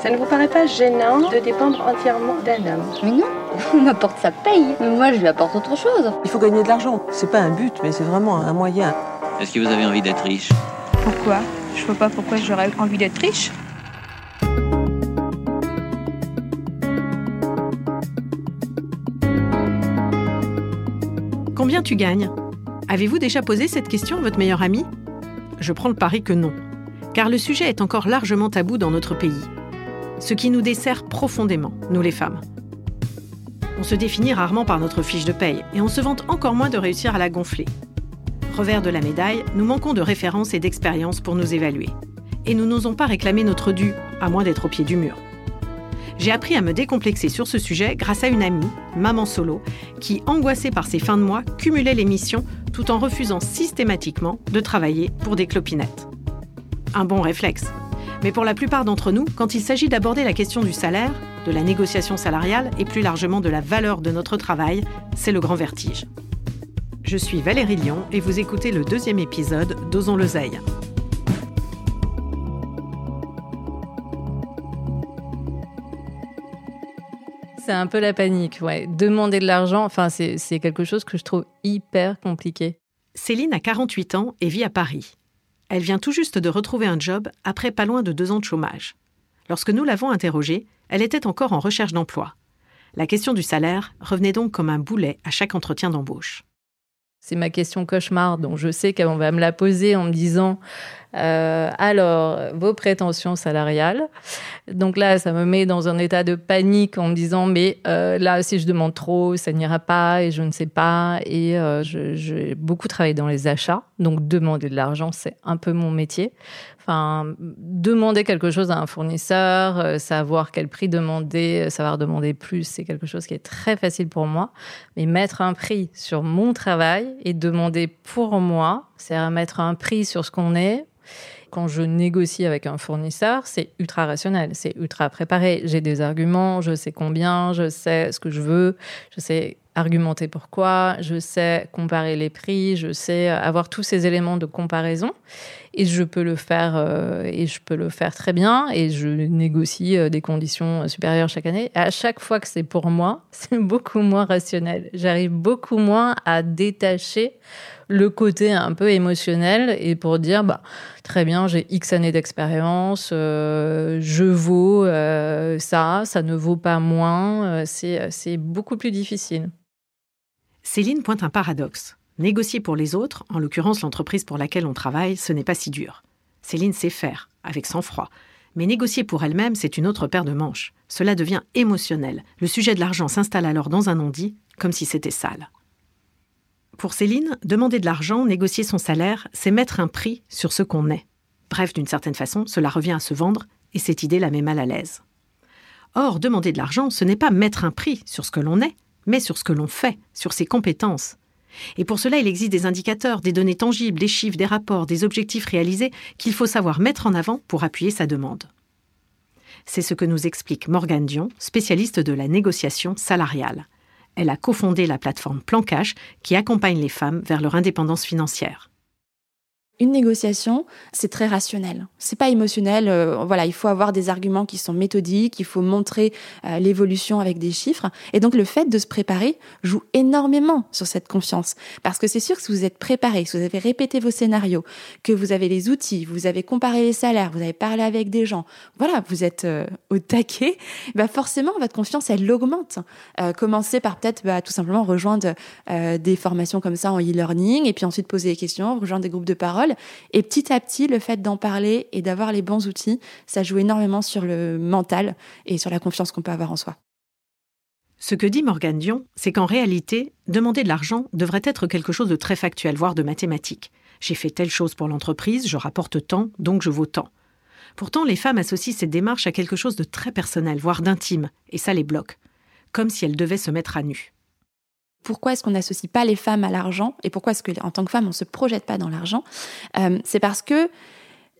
Ça ne vous paraît pas gênant de dépendre entièrement d'un homme? Mais non, on m'apporte sa paye, mais moi je lui apporte autre chose. Il faut gagner de l'argent, c'est pas un but, mais c'est vraiment un moyen. Est-ce que vous avez envie d'être riche? Pourquoi? Je vois pas pourquoi j'aurais envie d'être riche. Combien tu gagnes? Avez-vous déjà posé cette question à votre meilleur ami? Je prends le pari que non. Car le sujet est encore largement tabou dans notre pays. Ce qui nous dessert profondément, nous les femmes. On se définit rarement par notre fiche de paye et on se vante encore moins de réussir à la gonfler. Revers de la médaille, nous manquons de références et d'expériences pour nous évaluer. Et nous n'osons pas réclamer notre dû, à moins d'être au pied du mur. J'ai appris à me décomplexer sur ce sujet grâce à une amie, Maman Solo, qui, angoissée par ses fins de mois, cumulait les missions tout en refusant systématiquement de travailler pour des clopinettes. Un bon réflexe. Mais pour la plupart d'entre nous, quand il s'agit d'aborder la question du salaire, de la négociation salariale et plus largement de la valeur de notre travail, c'est le grand vertige. Je suis Valérie Lyon et vous écoutez le 2e épisode d'Osons l'Oseille. C'est un peu la panique, ouais. Demander de l'argent, enfin, c'est quelque chose que je trouve hyper compliqué. Céline a 48 ans et vit à Paris. Elle vient tout juste de retrouver un job après pas loin de 2 ans de chômage. Lorsque nous l'avons interrogée, elle était encore en recherche d'emploi. La question du salaire revenait donc comme un boulet à chaque entretien d'embauche. C'est ma question cauchemar, donc je sais qu'on va me la poser en me disant alors, vos prétentions salariales. Donc là, ça me met dans un état de panique en me disant mais là, si je demande trop, ça n'ira pas et je ne sais pas. Et j'ai beaucoup travaillé dans les achats, donc demander de l'argent, c'est un peu mon métier. Enfin, demander quelque chose à un fournisseur, savoir quel prix demander, savoir demander plus, c'est quelque chose qui est très facile pour moi. Mais mettre un prix sur mon travail et demander pour moi, c'est-à-dire mettre un prix sur ce qu'on est. Quand je négocie avec un fournisseur, c'est ultra rationnel, c'est ultra préparé. J'ai des arguments, je sais combien, je sais ce que je veux, je sais argumenter pourquoi, je sais comparer les prix, je sais avoir tous ces éléments de comparaison et je peux le faire très bien et je négocie des conditions supérieures chaque année. Et à chaque fois que c'est pour moi, c'est beaucoup moins rationnel. J'arrive beaucoup moins à détacher le côté un peu émotionnel et pour dire très bien, j'ai X années d'expérience, je vaux ça ne vaut pas moins, c'est beaucoup plus difficile. Céline pointe un paradoxe. Négocier pour les autres, en l'occurrence l'entreprise pour laquelle on travaille, ce n'est pas si dur. Céline sait faire, avec sang-froid. Mais négocier pour elle-même, c'est une autre paire de manches. Cela devient émotionnel. Le sujet de l'argent s'installe alors dans un non-dit, comme si c'était sale. Pour Céline, demander de l'argent, négocier son salaire, c'est mettre un prix sur ce qu'on est. Bref, d'une certaine façon, cela revient à se vendre et cette idée la met mal à l'aise. Or, demander de l'argent, ce n'est pas mettre un prix sur ce que l'on est, mais sur ce que l'on fait, sur ses compétences. Et pour cela, il existe des indicateurs, des données tangibles, des chiffres, des rapports, des objectifs réalisés qu'il faut savoir mettre en avant pour appuyer sa demande. C'est ce que nous explique Morgane Dion, spécialiste de la négociation salariale. Elle a cofondé la plateforme PlanCash qui accompagne les femmes vers leur indépendance financière. Une négociation, c'est très rationnel. C'est pas émotionnel. Il faut avoir des arguments qui sont méthodiques, il faut montrer l'évolution avec des chiffres. Et donc, le fait de se préparer joue énormément sur cette confiance. Parce que c'est sûr que si vous êtes préparé, si vous avez répété vos scénarios, que vous avez les outils, vous avez comparé les salaires, vous avez parlé avec des gens, vous êtes au taquet, forcément, votre confiance, elle augmente. Commencez par peut-être tout simplement rejoindre des formations comme ça en e-learning et puis ensuite poser des questions, rejoindre des groupes de parole. Et petit à petit, le fait d'en parler et d'avoir les bons outils, ça joue énormément sur le mental et sur la confiance qu'on peut avoir en soi. Ce que dit Morgane Dion, c'est qu'en réalité, demander de l'argent devrait être quelque chose de très factuel, voire de mathématique. J'ai fait telle chose pour l'entreprise, je rapporte tant, donc je vaux tant. Pourtant, les femmes associent cette démarche à quelque chose de très personnel, voire d'intime, et ça les bloque. Comme si elles devaient se mettre à nu. Pourquoi est-ce qu'on n'associe pas les femmes à l'argent et pourquoi est-ce qu'en tant que femme, on ne se projette pas dans l'argent ? C'est parce que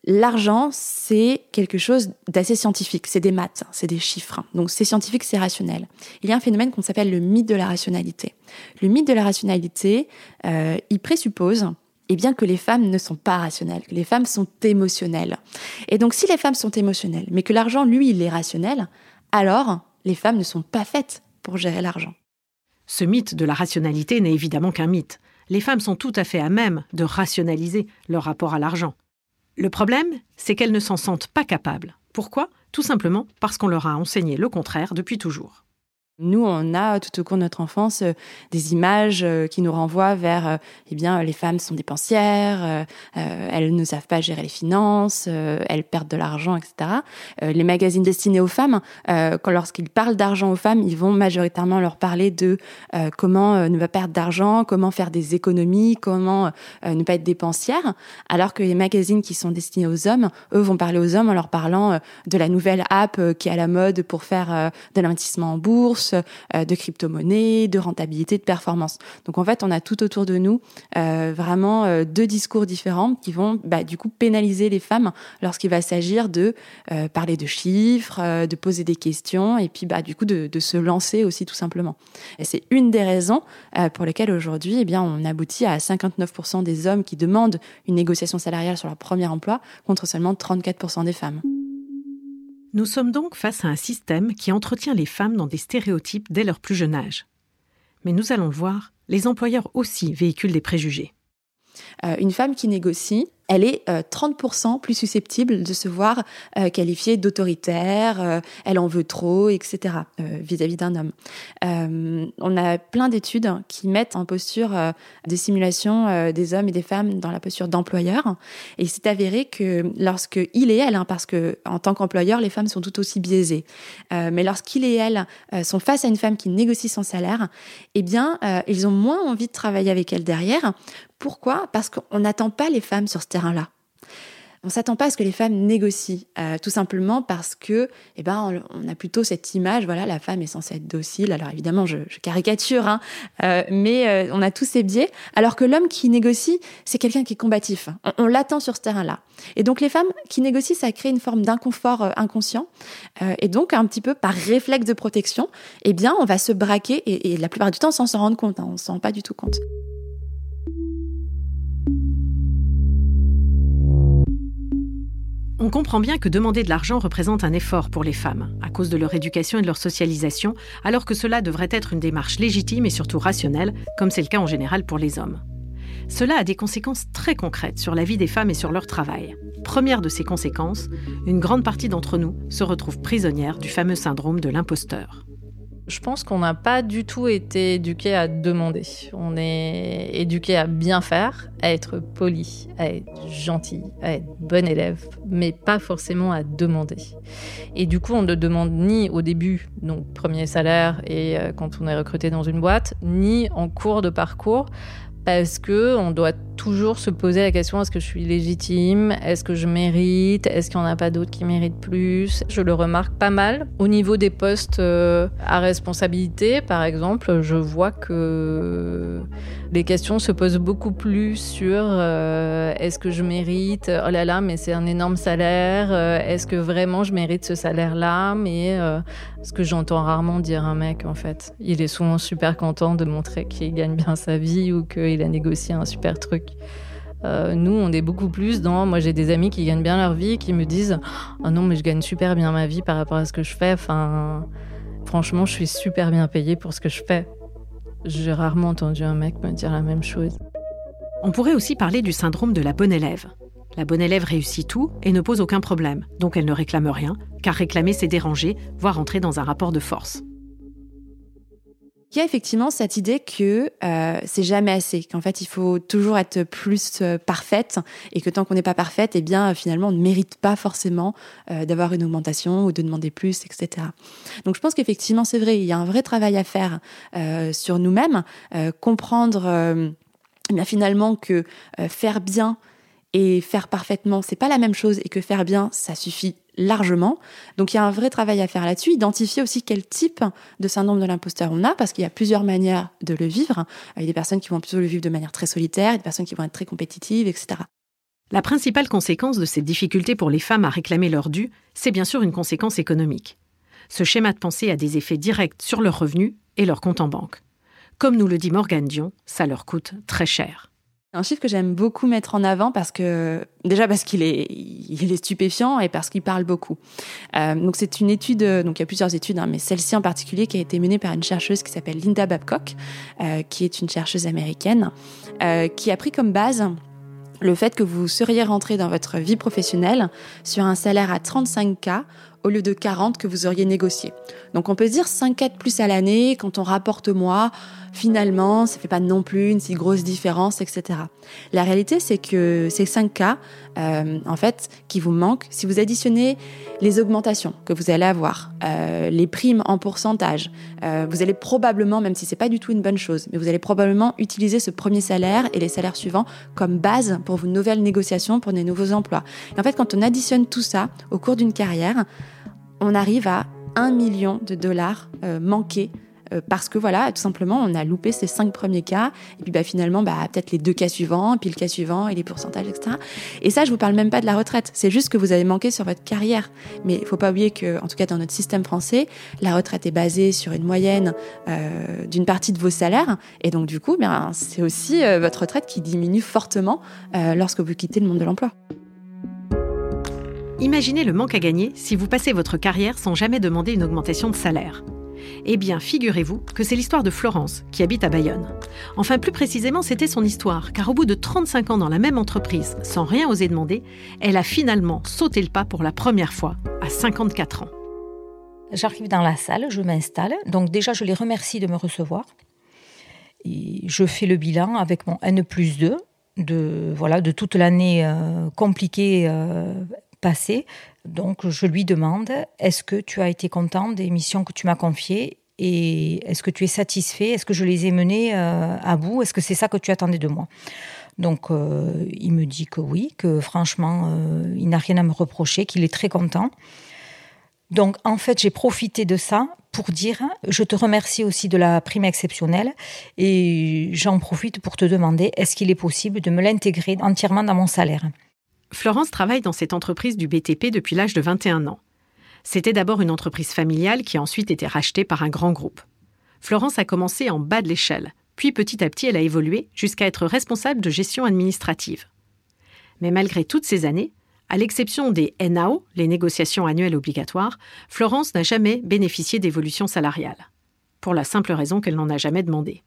l'argent, c'est quelque chose d'assez scientifique. C'est des maths, c'est des chiffres. Donc c'est scientifique, c'est rationnel. Il y a un phénomène qu'on s'appelle le mythe de la rationalité. Le mythe de la rationalité, il présuppose que les femmes ne sont pas rationnelles, que les femmes sont émotionnelles. Et donc si les femmes sont émotionnelles, mais que l'argent, lui, il est rationnel, alors les femmes ne sont pas faites pour gérer l'argent. Ce mythe de la rationalité n'est évidemment qu'un mythe. Les femmes sont tout à fait à même de rationaliser leur rapport à l'argent. Le problème, c'est qu'elles ne s'en sentent pas capables. Pourquoi ? Tout simplement parce qu'on leur a enseigné le contraire depuis toujours. Nous, on a tout au cours de notre enfance des images qui nous renvoient vers les femmes sont dépensières, elles ne savent pas gérer les finances, elles perdent de l'argent, etc. Les magazines destinés aux femmes, lorsqu'ils parlent d'argent aux femmes, ils vont majoritairement leur parler de comment ne pas perdre d'argent, comment faire des économies, comment ne pas être dépensière, alors que les magazines qui sont destinés aux hommes, eux vont parler aux hommes en leur parlant de la nouvelle app qui est à la mode pour faire de l'investissement en bourse, de crypto-monnaie, de rentabilité, de performance. Donc en fait, on a tout autour de nous vraiment deux discours différents qui vont pénaliser les femmes lorsqu'il va s'agir de parler de chiffres, de poser des questions et puis de se lancer aussi tout simplement. Et c'est une des raisons pour lesquelles aujourd'hui, on aboutit à 59% des hommes qui demandent une négociation salariale sur leur premier emploi contre seulement 34% des femmes. Nous sommes donc face à un système qui entretient les femmes dans des stéréotypes dès leur plus jeune âge. Mais nous allons le voir, les employeurs aussi véhiculent des préjugés. Une femme qui négocie, elle est 30% plus susceptible de se voir qualifiée d'autoritaire, elle en veut trop, etc. Vis-à-vis d'un homme. On a plein d'études qui mettent en posture des simulations des hommes et des femmes dans la posture d'employeur. Et il s'est avéré que lorsque il et elle, parce que en tant qu'employeur, les femmes sont tout aussi biaisées, mais lorsqu'il et elle sont face à une femme qui négocie son salaire, ils ont moins envie de travailler avec elle derrière. Pourquoi ? Parce qu'on n'attend pas les femmes sur ce terrain-là. On ne s'attend pas à ce que les femmes négocient, tout simplement parce que, on a plutôt cette image, la femme est censée être docile. Alors évidemment, je caricature, mais on a tous ces biais. Alors que l'homme qui négocie, c'est quelqu'un qui est combatif. On l'attend sur ce terrain-là. Et donc les femmes qui négocient, ça crée une forme d'inconfort inconscient. Et donc un petit peu par réflexe de protection, on va se braquer et la plupart du temps sans s'en rendre compte. On ne s'en rend pas du tout compte. On comprend bien que demander de l'argent représente un effort pour les femmes, à cause de leur éducation et de leur socialisation, alors que cela devrait être une démarche légitime et surtout rationnelle, comme c'est le cas en général pour les hommes. Cela a des conséquences très concrètes sur la vie des femmes et sur leur travail. Première de ces conséquences, une grande partie d'entre nous se retrouve prisonnière du fameux syndrome de l'imposteur. Je pense qu'on n'a pas du tout été éduqués à demander. On est éduqués à bien faire, à être poli, à être gentil, à être bon élève, mais pas forcément à demander. Et du coup, on ne demande ni au début, donc premier salaire et quand on est recruté dans une boîte, ni en cours de parcours, parce qu'on doit toujours se poser la question, est-ce que je suis légitime ? Est-ce que je mérite ? Est-ce qu'il n'y en a pas d'autres qui méritent plus ? Je le remarque pas mal. Au niveau des postes à responsabilité, par exemple, je vois que les questions se posent beaucoup plus sur est-ce que je mérite ? Oh là là, mais c'est un énorme salaire. Est-ce que vraiment je mérite ce salaire-là ? Mais ce que j'entends rarement dire un mec, en fait. Il est souvent super content de montrer qu'il gagne bien sa vie ou qu'il a négocié un super truc. Nous, on est beaucoup plus dans... Moi, j'ai des amis qui gagnent bien leur vie, qui me disent « Ah non, mais je gagne super bien ma vie par rapport à ce que je fais. Enfin, franchement, je suis super bien payée pour ce que je fais. » J'ai rarement entendu un mec me dire la même chose. On pourrait aussi parler du syndrome de la bonne élève. La bonne élève réussit tout et ne pose aucun problème. Donc, elle ne réclame rien, car réclamer, c'est déranger, voire entrer dans un rapport de force. Il y a effectivement cette idée que c'est jamais assez, qu'en fait il faut toujours être plus parfaite et que tant qu'on n'est pas parfaite, finalement on ne mérite pas forcément d'avoir une augmentation ou de demander plus, etc. Donc je pense qu'effectivement c'est vrai, il y a un vrai travail à faire sur nous-mêmes, comprendre bien finalement que faire bien et faire parfaitement, c'est pas la même chose et que faire bien, ça suffit largement. Donc il y a un vrai travail à faire là-dessus, identifier aussi quel type de syndrome de l'imposteur on a, parce qu'il y a plusieurs manières de le vivre. Il y a des personnes qui vont plutôt le vivre de manière très solitaire, des personnes qui vont être très compétitives, etc. La principale conséquence de ces difficultés pour les femmes à réclamer leur dû, c'est bien sûr une conséquence économique. Ce schéma de pensée a des effets directs sur leurs revenus et leur compte en banque. Comme nous le dit Morgane Dion, ça leur coûte très cher. Un chiffre que j'aime beaucoup mettre en avant parce qu'il est stupéfiant et parce qu'il parle beaucoup. Donc c'est une étude, donc il y a plusieurs études, mais celle-ci en particulier qui a été menée par une chercheuse qui s'appelle Linda Babcock, qui est une chercheuse américaine, qui a pris comme base le fait que vous seriez rentré dans votre vie professionnelle sur un salaire à 35K au lieu de 40 que vous auriez négocié. Donc on peut se dire 5K de plus à l'année, quand on rapporte au mois, finalement, ça fait pas non plus une si grosse différence, etc. La réalité, c'est que ces 5K, en fait, qui vous manquent, si vous additionnez les augmentations que vous allez avoir, les primes en pourcentage, vous allez probablement, même si c'est pas du tout une bonne chose, mais vous allez probablement utiliser ce premier salaire et les salaires suivants comme base pour vos nouvelles négociations, pour des nouveaux emplois. Et en fait, quand on additionne tout ça au cours d'une carrière, on arrive à $1 million manqués parce que voilà, tout simplement, on a loupé ces 5 premiers cas, et puis finalement, peut-être les 2 cas suivants, puis le cas suivant, et les pourcentages, etc. Et ça, je vous parle même pas de la retraite, c'est juste que vous avez manqué sur votre carrière. Mais il faut pas oublier que, en tout cas dans notre système français, la retraite est basée sur une moyenne d'une partie de vos salaires, et donc du coup, c'est aussi votre retraite qui diminue fortement lorsque vous quittez le monde de l'emploi. Imaginez le manque à gagner si vous passez votre carrière sans jamais demander une augmentation de salaire. Eh bien, figurez-vous que c'est l'histoire de Florence, qui habite à Bayonne. Enfin, plus précisément, c'était son histoire, car au bout de 35 ans dans la même entreprise, sans rien oser demander, elle a finalement sauté le pas pour la première fois, à 54 ans. J'arrive dans la salle, je m'installe. Donc déjà, je les remercie de me recevoir. Et je fais le bilan avec mon N+2 de toute l'année compliquée passée. Donc, je lui demande, est-ce que tu as été content des missions que tu m'as confiées et est-ce que tu es satisfait? Est-ce que je les ai menées à bout? Est-ce que c'est ça que tu attendais de moi? Donc, il me dit que oui, que franchement, il n'a rien à me reprocher, qu'il est très content. Donc, en fait, j'ai profité de ça pour dire, je te remercie aussi de la prime exceptionnelle et j'en profite pour te demander, est-ce qu'il est possible de me l'intégrer entièrement dans mon salaire? Florence travaille dans cette entreprise du BTP depuis l'âge de 21 ans. C'était d'abord une entreprise familiale qui a ensuite été rachetée par un grand groupe. Florence a commencé en bas de l'échelle, puis petit à petit elle a évolué jusqu'à être responsable de gestion administrative. Mais malgré toutes ces années, à l'exception des NAO, les négociations annuelles obligatoires, Florence n'a jamais bénéficié d'évolution salariale, pour la simple raison qu'elle n'en a jamais demandé.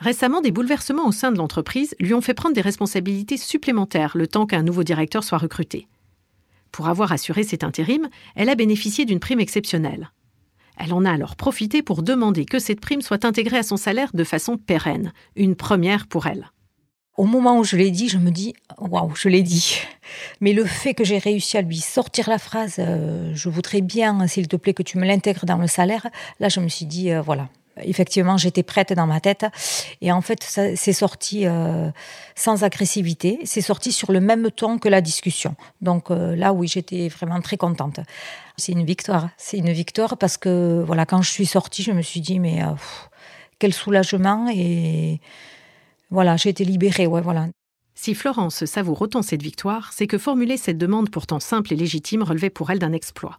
Récemment, des bouleversements au sein de l'entreprise lui ont fait prendre des responsabilités supplémentaires le temps qu'un nouveau directeur soit recruté. Pour avoir assuré cet intérim, elle a bénéficié d'une prime exceptionnelle. Elle en a alors profité pour demander que cette prime soit intégrée à son salaire de façon pérenne, une première pour elle. Au moment où je l'ai dit, je me dis « Waouh, je l'ai dit !» Mais le fait que j'ai réussi à lui sortir la phrase « Je voudrais bien, s'il te plaît, que tu me l'intègres dans le salaire », là, je me suis dit « Voilà ». Effectivement, j'étais prête dans ma tête et en fait, ça, c'est sorti sans agressivité, c'est sorti sur le même ton que la discussion. Donc là, oui, j'étais vraiment très contente. C'est une victoire parce que voilà, quand je suis sortie, je me suis dit mais quel soulagement et voilà, j'ai été libérée, ouais, voilà. Si Florence savoure autant cette victoire, c'est que formuler cette demande pourtant simple et légitime relevait pour elle d'un exploit.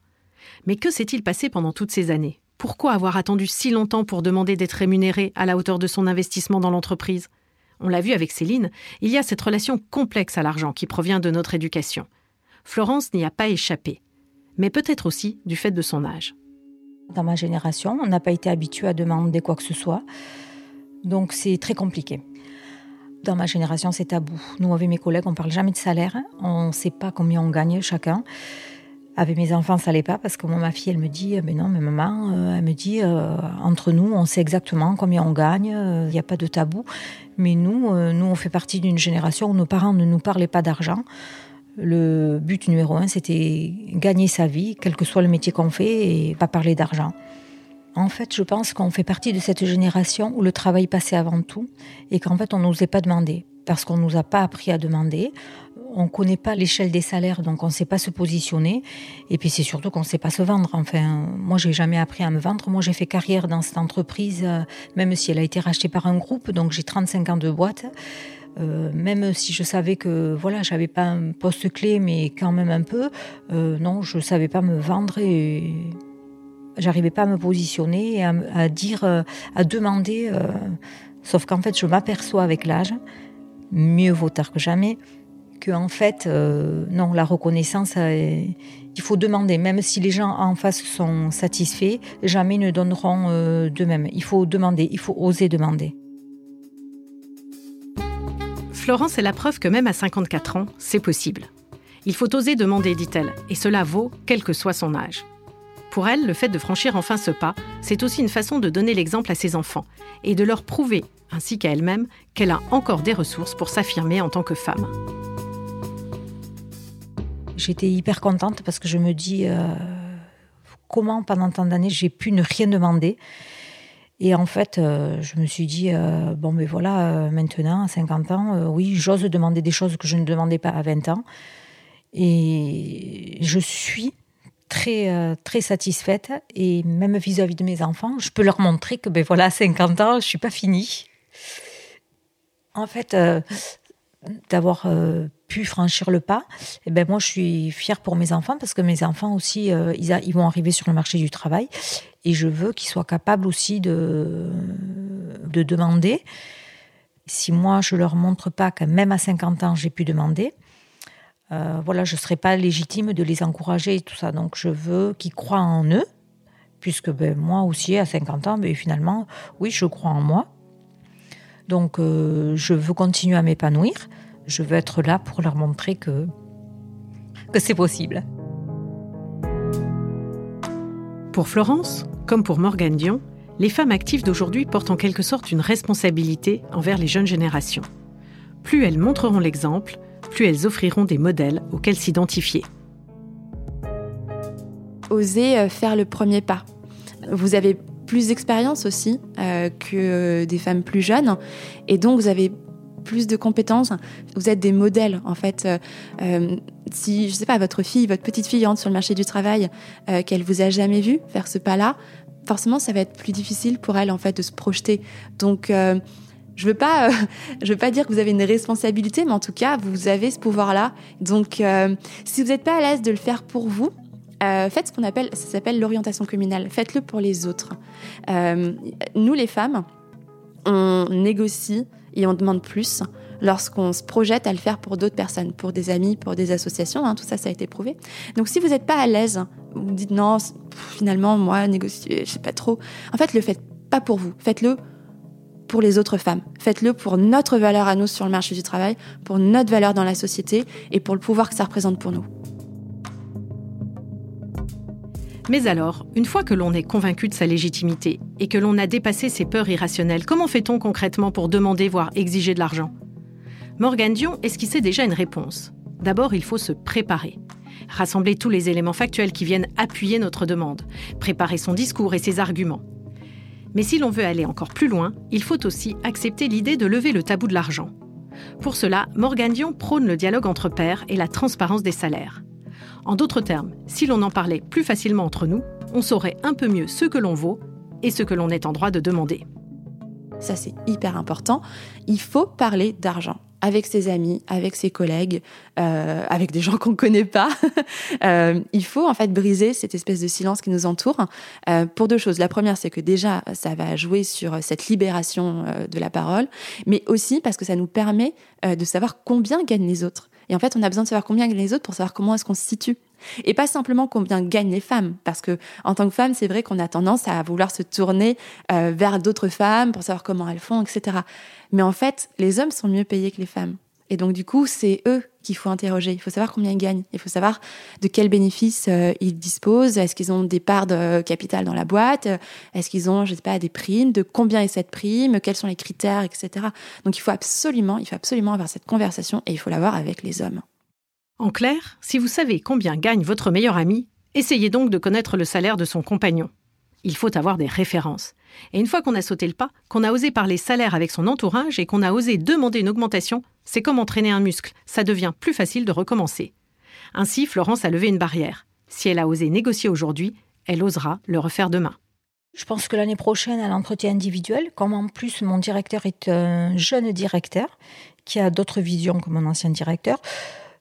Mais que s'est-il passé pendant toutes ces années ? Pourquoi avoir attendu si longtemps pour demander d'être rémunérée à la hauteur de son investissement dans l'entreprise? On l'a vu avec Céline, il y a cette relation complexe à l'argent qui provient de notre éducation. Florence n'y a pas échappé, mais peut-être aussi du fait de son âge. Dans ma génération, on n'a pas été habitué à demander quoi que ce soit, donc c'est très compliqué. Dans ma génération, c'est tabou. Nous, avec mes collègues, on ne parle jamais de salaire, on ne sait pas combien on gagne chacun. Avec mes enfants, ça n'allait pas parce que ma fille, elle me dit « Mais non, mais maman, elle me dit entre nous, on sait exactement combien on gagne, il n'y a pas de tabou. » Mais nous, on fait partie d'une génération où nos parents ne nous parlaient pas d'argent. Le but numéro 1, c'était gagner sa vie, quel que soit le métier qu'on fait, et pas parler d'argent. En fait, je pense qu'on fait partie de cette génération où le travail passait avant tout et qu'en fait, on n'osait pas demander parce qu'on ne nous a pas appris à demander. On ne connaît pas l'échelle des salaires, donc on ne sait pas se positionner. Et puis, c'est surtout qu'on ne sait pas se vendre. Enfin, moi, je n'ai jamais appris à me vendre. Moi, j'ai fait carrière dans cette entreprise, même si elle a été rachetée par un groupe. Donc, j'ai 35 ans de boîte. Même si je savais que je n'avais pas un poste clé, mais quand même un peu, non, je ne savais pas me vendre et... J'arrivais pas à me positionner et à demander. Sauf qu'en fait, je m'aperçois avec l'âge, mieux vaut tard que jamais, qu'en fait, non, la reconnaissance, il faut demander. Même si les gens en face sont satisfaits, jamais ne donneront d'eux-mêmes. Il faut demander, il faut oser demander. Florence est la preuve que même à 54 ans, c'est possible. Il faut oser demander, dit-elle, et cela vaut quel que soit son âge. Pour elle, le fait de franchir enfin ce pas, c'est aussi une façon de donner l'exemple à ses enfants et de leur prouver, ainsi qu'à elle-même, qu'elle a encore des ressources pour s'affirmer en tant que femme. J'étais hyper contente parce que je me dis comment pendant tant d'années j'ai pu ne rien demander. Et en fait, je me suis dit, bon ben voilà, maintenant, à 50 ans, oui, j'ose demander des choses que je ne demandais pas à 20 ans. Et je suis... très satisfaite et même vis-à-vis de mes enfants, je peux leur montrer que à 50 ans, je suis pas finie. En fait, d'avoir pu franchir le pas, et moi je suis fière pour mes enfants parce que mes enfants aussi ils vont arriver sur le marché du travail et je veux qu'ils soient capables aussi de demander. Si moi je leur montre pas que même à 50 ans, j'ai pu demander, je ne serais pas légitime de les encourager et tout ça. Donc, je veux qu'ils croient en eux, puisque moi aussi, à 50 ans, finalement, oui, je crois en moi. Donc, je veux continuer à m'épanouir. Je veux être là pour leur montrer que c'est possible. Pour Florence, comme pour Morgane Dion, les femmes actives d'aujourd'hui portent en quelque sorte une responsabilité envers les jeunes générations. Plus elles montreront l'exemple, plus elles offriront des modèles auxquels s'identifier. Osez faire le premier pas. Vous avez plus d'expérience aussi que des femmes plus jeunes, et donc vous avez plus de compétences. Vous êtes des modèles, en fait. Si, je sais pas, votre petite fille entre sur le marché du travail, qu'elle vous a jamais vu faire ce pas-là, forcément, ça va être plus difficile pour elle, en fait, de se projeter. Donc... Je veux pas dire que vous avez une responsabilité, mais en tout cas, vous avez ce pouvoir-là. Donc, si vous n'êtes pas à l'aise de le faire pour vous, faites ce qu'on appelle, ça s'appelle l'orientation communale. Faites-le pour les autres. Nous, les femmes, on négocie et on demande plus lorsqu'on se projette à le faire pour d'autres personnes, pour des amis, pour des associations. Tout ça, ça a été prouvé. Donc, si vous n'êtes pas à l'aise, vous dites non, finalement, moi, négocier, je sais pas trop. En fait, le faites pas pour vous. Faites-le pour les autres femmes. Faites-le pour notre valeur à nous sur le marché du travail, pour notre valeur dans la société et pour le pouvoir que ça représente pour nous. Mais alors, une fois que l'on est convaincu de sa légitimité et que l'on a dépassé ses peurs irrationnelles, comment fait-on concrètement pour demander, voire exiger de l'argent ? Morgane Dion esquissait déjà une réponse. D'abord, il faut se préparer. Rassembler tous les éléments factuels qui viennent appuyer notre demande. Préparer son discours et ses arguments. Mais si l'on veut aller encore plus loin, il faut aussi accepter l'idée de lever le tabou de l'argent. Pour cela, Morgane Dion prône le dialogue entre pairs et la transparence des salaires. En d'autres termes, si l'on en parlait plus facilement entre nous, on saurait un peu mieux ce que l'on vaut et ce que l'on est en droit de demander. Ça, c'est hyper important. Il faut parler d'argent. Avec ses amis, avec ses collègues, avec des gens qu'on ne connaît pas. Il faut en fait briser cette espèce de silence qui nous entoure pour deux choses. La première, c'est que déjà, ça va jouer sur cette libération de la parole, mais aussi parce que ça nous permet de savoir combien gagnent les autres. Et en fait, on a besoin de savoir combien gagnent les autres pour savoir comment est-ce qu'on se situe. Et pas simplement combien gagnent les femmes, parce que en tant que femme, c'est vrai qu'on a tendance à vouloir se tourner vers d'autres femmes pour savoir comment elles font, etc. Mais en fait, les hommes sont mieux payés que les femmes. Et donc du coup, c'est eux qu'il faut interroger. Il faut savoir combien ils gagnent. Il faut savoir de quels bénéfices ils disposent. Est-ce qu'ils ont des parts de capital dans la boîte ? Est-ce qu'ils ont, des primes ? De combien est cette prime ? Quels sont les critères, etc. Donc il faut absolument avoir cette conversation et il faut l'avoir avec les hommes. En clair, si vous savez combien gagne votre meilleur ami, essayez donc de connaître le salaire de son compagnon. il faut avoir des références. Et une fois qu'on a sauté le pas, qu'on a osé parler salaire avec son entourage et qu'on a osé demander une augmentation, c'est comme entraîner un muscle, ça devient plus facile de recommencer. Ainsi, Florence a levé une barrière. Si elle a osé négocier aujourd'hui, elle osera le refaire demain. Je pense que l'année prochaine, à l'entretien individuel, comme en plus mon directeur est un jeune directeur qui a d'autres visions que mon ancien directeur,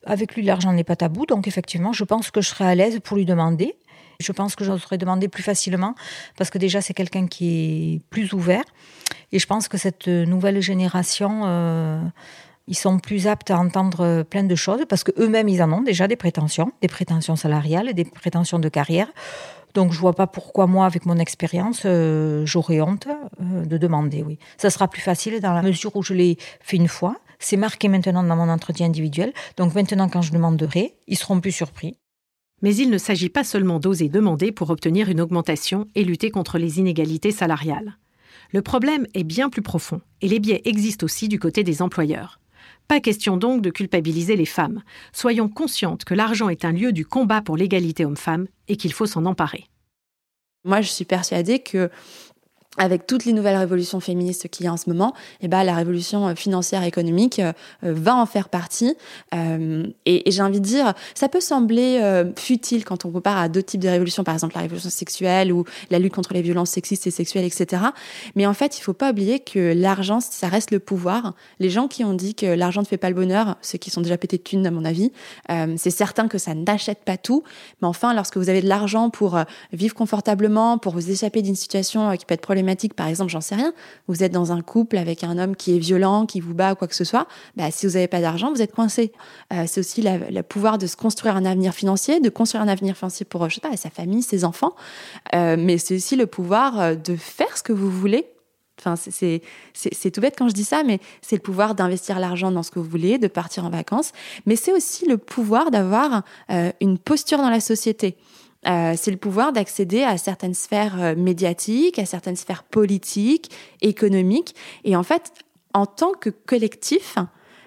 avec lui l'argent n'est pas tabou, donc effectivement je pense que je serai à l'aise pour lui demander. Je pense que j'aurais demandé plus facilement parce que déjà c'est quelqu'un qui est plus ouvert et je pense que cette nouvelle génération, ils sont plus aptes à entendre plein de choses parce qu'eux-mêmes ils en ont déjà des prétentions salariales, des prétentions de carrière. Donc je ne vois pas pourquoi moi avec mon expérience, j'aurais honte de demander, oui. Ça sera plus facile dans la mesure où je l'ai fait une fois, c'est marqué maintenant dans mon entretien individuel, donc maintenant quand je demanderai, ils seront plus surpris. Mais il ne s'agit pas seulement d'oser demander pour obtenir une augmentation et lutter contre les inégalités salariales. Le problème est bien plus profond et les biais existent aussi du côté des employeurs. Pas question donc de culpabiliser les femmes. Soyons conscientes que l'argent est un lieu du combat pour l'égalité homme-femme et qu'il faut s'en emparer. Moi, je suis persuadée que avec toutes les nouvelles révolutions féministes qu'il y a en ce moment, eh ben, la révolution financière et économique va en faire partie. Et j'ai envie de dire, ça peut sembler futile quand on compare à d'autres types de révolutions, par exemple la révolution sexuelle ou la lutte contre les violences sexistes et sexuelles, etc. Mais en fait, il ne faut pas oublier que l'argent, ça reste le pouvoir. Les gens qui ont dit que l'argent ne fait pas le bonheur, ceux qui sont déjà pétés de thunes, à mon avis, c'est certain que ça n'achète pas tout. Mais enfin, lorsque vous avez de l'argent pour vivre confortablement, pour vous échapper d'une situation qui peut être problématique, par exemple, j'en sais rien, vous êtes dans un couple avec un homme qui est violent, qui vous bat ou quoi que ce soit, bah, si vous n'avez pas d'argent, vous êtes coincé. C'est aussi le pouvoir de se construire un avenir financier, pour, je sais pas, sa famille, ses enfants, mais c'est aussi le pouvoir de faire ce que vous voulez. Enfin, c'est tout bête quand je dis ça, mais c'est le pouvoir d'investir l'argent dans ce que vous voulez, de partir en vacances, mais c'est aussi le pouvoir d'avoir une posture dans la société. C'est le pouvoir d'accéder à certaines sphères médiatiques, à certaines sphères politiques, économiques. Et en fait, en tant que collectif,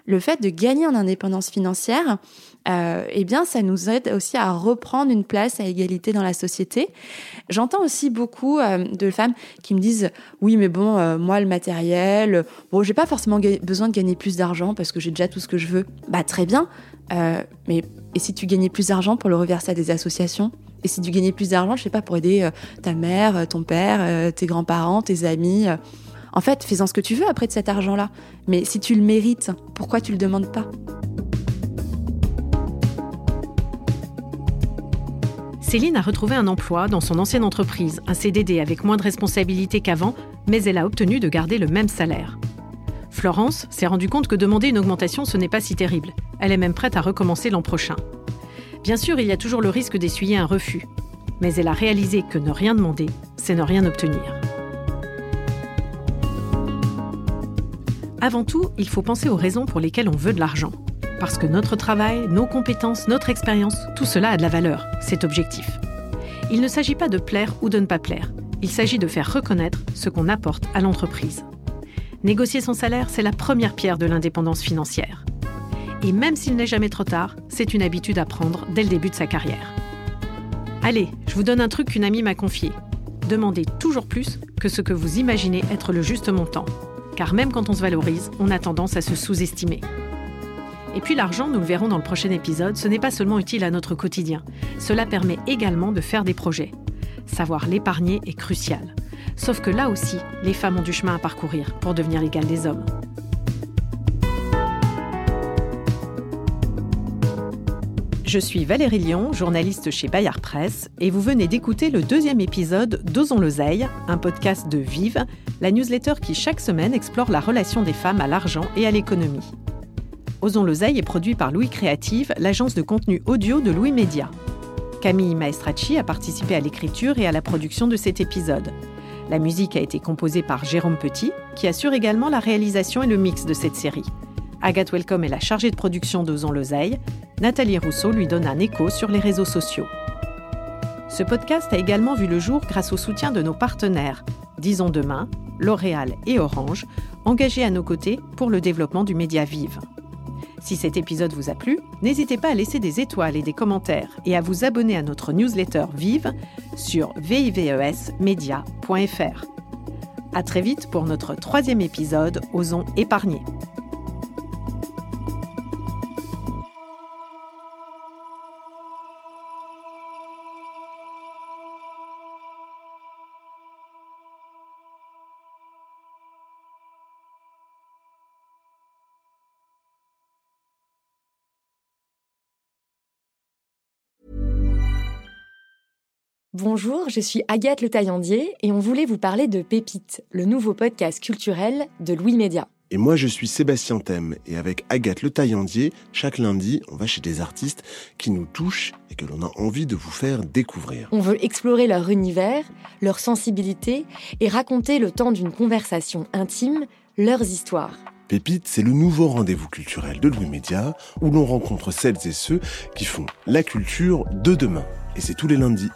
le fait de gagner en indépendance financière, eh bien, ça nous aide aussi à reprendre une place à égalité dans la société. J'entends aussi beaucoup de femmes qui me disent « Oui, mais bon, moi, le matériel, bon, j'ai pas forcément besoin de gagner plus d'argent parce que j'ai déjà tout ce que je veux. » Bah, très bien, mais et si tu gagnais plus d'argent pour le reverser à des associations ? Et si tu gagnais plus d'argent, je sais pas, pour aider ta mère, ton père, tes grands-parents, tes amis. En fait, fais-en ce que tu veux après de cet argent-là. Mais si tu le mérites, pourquoi tu le demandes pas ? Céline a retrouvé un emploi dans son ancienne entreprise, un CDD avec moins de responsabilités qu'avant, mais elle a obtenu de garder le même salaire. Florence s'est rendue compte que demander une augmentation, ce n'est pas si terrible. Elle est même prête à recommencer l'an prochain. Bien sûr, il y a toujours le risque d'essuyer un refus. Mais elle a réalisé que ne rien demander, c'est ne rien obtenir. Avant tout, il faut penser aux raisons pour lesquelles on veut de l'argent. Parce que notre travail, nos compétences, notre expérience, tout cela a de la valeur, c'est objectif. Il ne s'agit pas de plaire ou de ne pas plaire. Il s'agit de faire reconnaître ce qu'on apporte à l'entreprise. Négocier son salaire, c'est la première pierre de l'indépendance financière. Et même s'il n'est jamais trop tard, c'est une habitude à prendre dès le début de sa carrière. Allez, je vous donne un truc qu'une amie m'a confié. Demandez toujours plus que ce que vous imaginez être le juste montant. Car même quand on se valorise, on a tendance à se sous-estimer. Et puis l'argent, nous le verrons dans le prochain épisode, ce n'est pas seulement utile à notre quotidien. Cela permet également de faire des projets. Savoir l'épargner est crucial. Sauf que là aussi, les femmes ont du chemin à parcourir pour devenir l'égale des hommes. Je suis Valérie Lyon, journaliste chez Bayard Presse, et vous venez d'écouter le 2e épisode d'Osons l'Oseille, un podcast de Vive, la newsletter qui chaque semaine explore la relation des femmes à l'argent et à l'économie. Osons l'Oseille est produit par Louis Creative, l'agence de contenu audio de Louis Media. Camille Maestracci a participé à l'écriture et à la production de cet épisode. La musique a été composée par Jérôme Petit, qui assure également la réalisation et le mix de cette série. Agathe Welcome est la chargée de production d'Osons l'Oseille. Nathalie Rousseau lui donne un écho sur les réseaux sociaux. Ce podcast a également vu le jour grâce au soutien de nos partenaires, Disons Demain, L'Oréal et Orange, engagés à nos côtés pour le développement du média Vive. Si cet épisode vous a plu, n'hésitez pas à laisser des étoiles et des commentaires et à vous abonner à notre newsletter Vive sur vivesmedia.fr. À très vite pour notre 3e épisode « Osons épargner ». Bonjour, je suis Agathe Le Taillandier et on voulait vous parler de Pépite, le nouveau podcast culturel de Louis Media. Et moi, je suis Sébastien Thème et avec Agathe Le Taillandier, chaque lundi, on va chez des artistes qui nous touchent et que l'on a envie de vous faire découvrir. On veut explorer leur univers, leur sensibilité et raconter le temps d'une conversation intime, leurs histoires. Pépite, c'est le nouveau rendez-vous culturel de Louis Media où l'on rencontre celles et ceux qui font la culture de demain. Et c'est tous les lundis.